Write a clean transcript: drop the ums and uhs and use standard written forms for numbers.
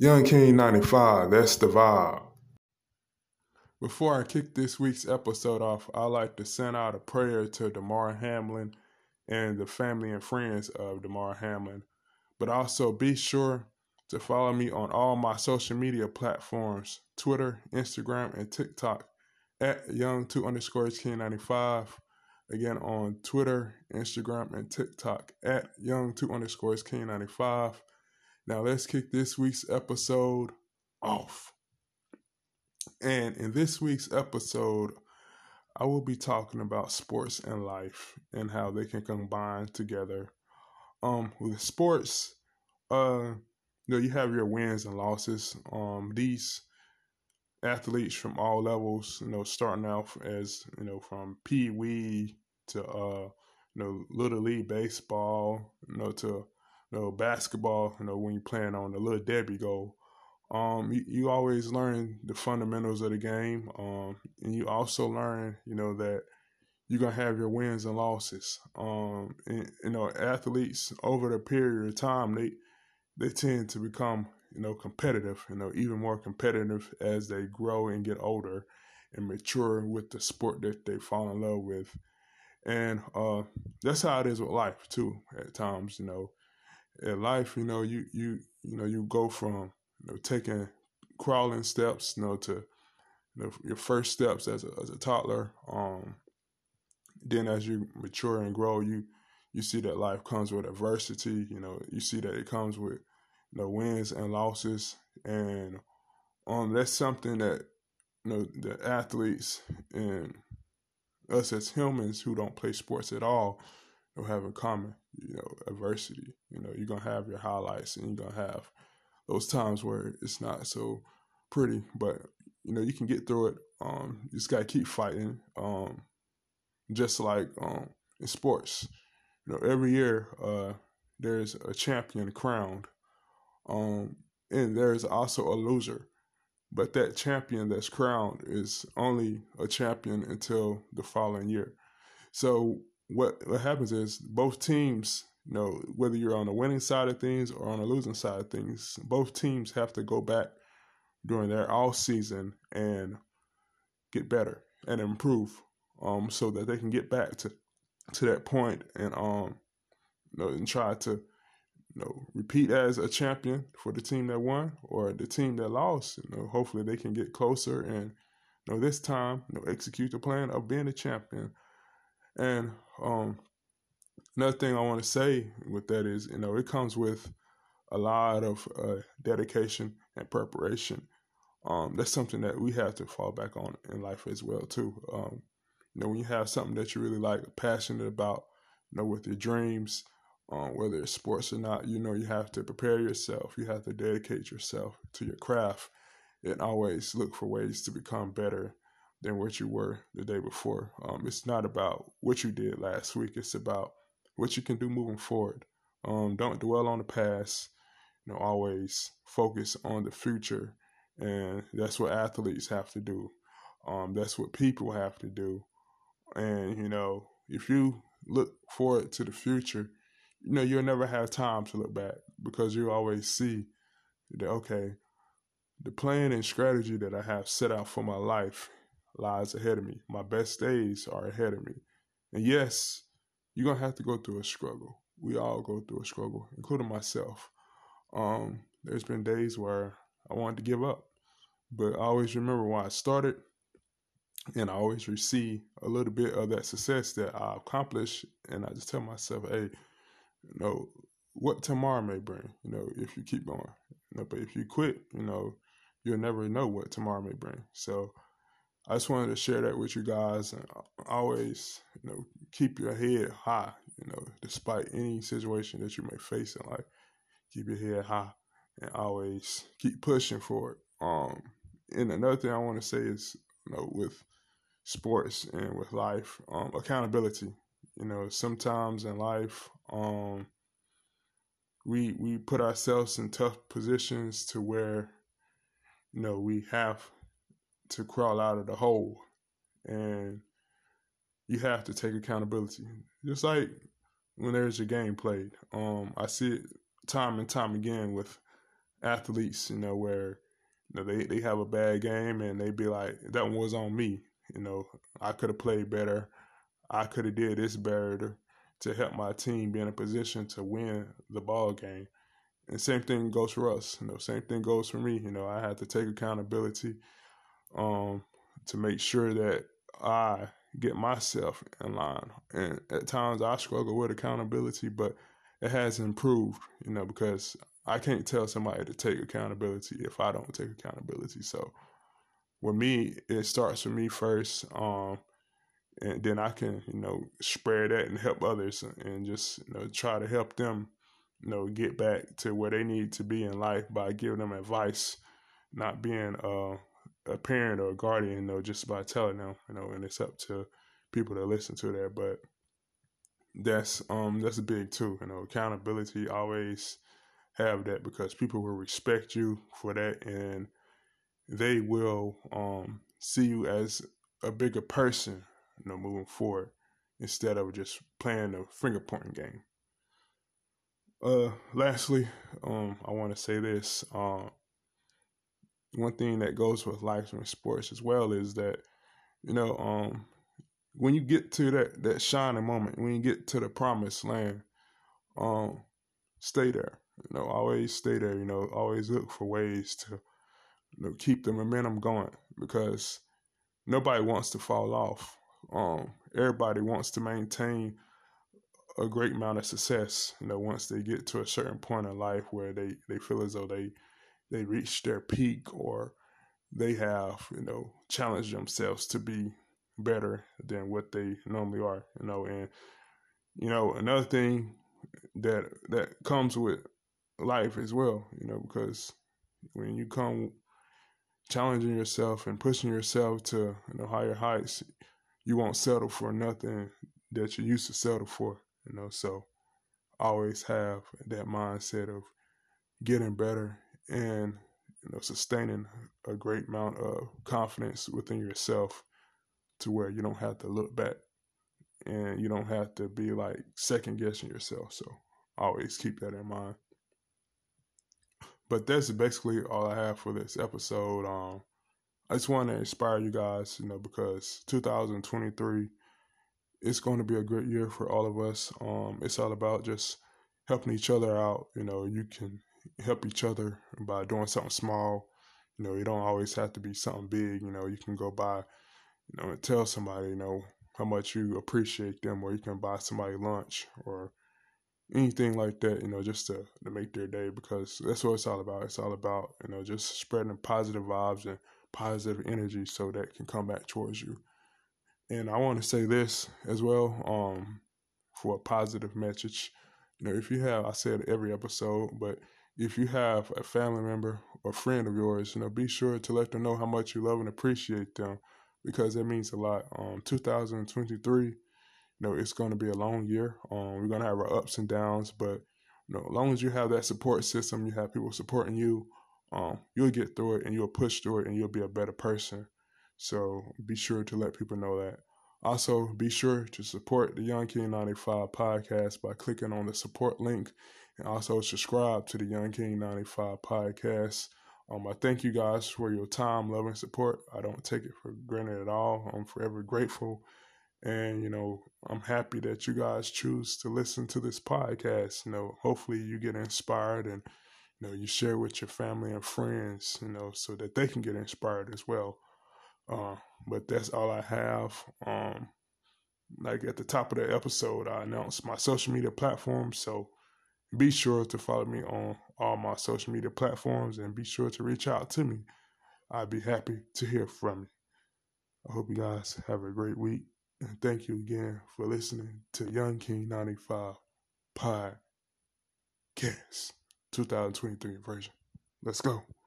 Young King 95, that's the vibe. Before I kick this week's episode off, I'd like to send out a prayer to Damar Hamlin and the family and friends of Damar Hamlin. But also be sure to follow me on all my social media platforms, Twitter, Instagram, and TikTok at young__king95. Again, on Twitter, Instagram, and TikTok at young__king95. Now let's kick this week's episode off. And in this week's episode, I will be talking about sports and life and how they can combine together. With sports, you have your wins and losses. These athletes from all levels, starting out as, from Pee Wee to, Little League baseball, to, basketball, when you're playing on the Little Debbie goal. You always learn the fundamentals of the game. And you also learn, that you're going to have your wins and losses. And, athletes over the period of time, they tend to become, competitive, even more competitive as they grow and get older and mature with the sport that they fall in love with. And that's how it is with life too at times, At life, you go from taking crawling steps, to your first steps as a toddler. Then as you mature and grow, you see that life comes with adversity. You see that it comes with wins and losses, and that's something that the athletes and us as humans who don't play sports at all have in common. Adversity. You're gonna have your highlights, and you're gonna have those times where it's not so pretty, but you can get through it. You just gotta keep fighting. Just like in sports, every year there's a champion crowned, and there's also a loser. But that champion that's crowned is only a champion until the following year. So what happens is both teams, whether you're on the winning side of things or on the losing side of things, both teams have to go back during their off season and get better and improve, so that they can get back to that point and and try to repeat as a champion for the team that won or the team that lost. Hopefully they can get closer and this time execute the plan of being a champion. And another thing I want to say with that is, it comes with a lot of dedication and preparation. That's something that we have to fall back on in life as well, too. When you have something that you really like, passionate about, with your dreams, whether it's sports or not, you have to prepare yourself. You have to dedicate yourself to your craft and always look for ways to become better than what you were the day before. It's not about what you did last week. It's about what you can do moving forward. Don't dwell on the past. Always focus on the future. And that's what athletes have to do. That's what people have to do. And, if you look forward to the future, you'll never have time to look back, because you always see that, okay, the plan and strategy that I have set out for my life lies ahead of me. My best days are ahead of me. And yes, you're going to have to go through a struggle. We all go through a struggle, including myself. There's been days where I wanted to give up, but I always remember why I started, and I always receive a little bit of that success that I accomplished, and I just tell myself, hey, what tomorrow may bring, if you keep going. But if you quit, you'll never know what tomorrow may bring. So I just wanted to share that with you guys, and always, keep your head high, despite any situation that you may face in life. Keep your head high and always keep pushing for it. And another thing I want to say is, with sports and with life, accountability. Sometimes in life, we put ourselves in tough positions to where, we have to crawl out of the hole, and you have to take accountability. Just like when there's a game played, I see it time and time again with athletes, where they have a bad game and they be like, that one was on me. I could have played better. I could have did this better to help my team be in a position to win the ball game. And same thing goes for us. Same thing goes for me. I had to take accountability to make sure that I get myself in line. And at times I struggle with accountability, but it has improved, because I can't tell somebody to take accountability if I don't take accountability. So with me, it starts with me first, and then I can, spread that and help others and just, try to help them, get back to where they need to be in life by giving them advice, not being a parent or a guardian, just by telling them, and it's up to people to listen to that. But that's big too, accountability. Always have that, because people will respect you for that, and they will see you as a bigger person, moving forward, instead of just playing the finger pointing game. Lastly, I want to say this. One thing that goes with life and sports as well is that, when you get to that shining moment, when you get to the promised land, stay there. Always stay there. Always look for ways to keep the momentum going, because nobody wants to fall off. Everybody wants to maintain a great amount of success, once they get to a certain point in life where they feel as though they reach their peak, or they have, challenged themselves to be better than what they normally are, and, another thing that comes with life as well, because when you come challenging yourself and pushing yourself to, higher heights, you won't settle for nothing that you used to settle for, so always have that mindset of getting better and, sustaining a great amount of confidence within yourself, to where you don't have to look back and you don't have to be like second guessing yourself. So always keep that in mind. But that's basically all I have for this episode. I just want to inspire you guys, because 2023, it's going to be a great year for all of us. It's all about just helping each other out. You can help each other by doing something small. You don't always have to be something big. You can go buy, and tell somebody, how much you appreciate them, or you can buy somebody lunch or anything like that, just to make their day, because that's what it's all about. It's all about, just spreading positive vibes and positive energy so that can come back towards you. And I want to say this as well, for a positive message. If you have, I said every episode, but if you have a family member or friend of yours, be sure to let them know how much you love and appreciate them, because that means a lot. 2023, it's going to be a long year. We're going to have our ups and downs, but as long as you have that support system, you have people supporting you, you'll get through it and you'll push through it and you'll be a better person. So be sure to let people know that. Also, be sure to support the Young King 95 podcast by clicking on the support link, and also subscribe to the Young King 95 podcast. I thank you guys for your time, love, and support. I don't take it for granted at all. I'm forever grateful. And, I'm happy that you guys choose to listen to this podcast. Hopefully you get inspired and, you share with your family and friends, so that they can get inspired as well. But that's all I have. Like at the top of the episode, I announced my social media platforms. So be sure to follow me on all my social media platforms, and be sure to reach out to me. I'd be happy to hear from you. I hope you guys have a great week, and thank you again for listening to Young King 95 Podcast 2023 version. Let's go.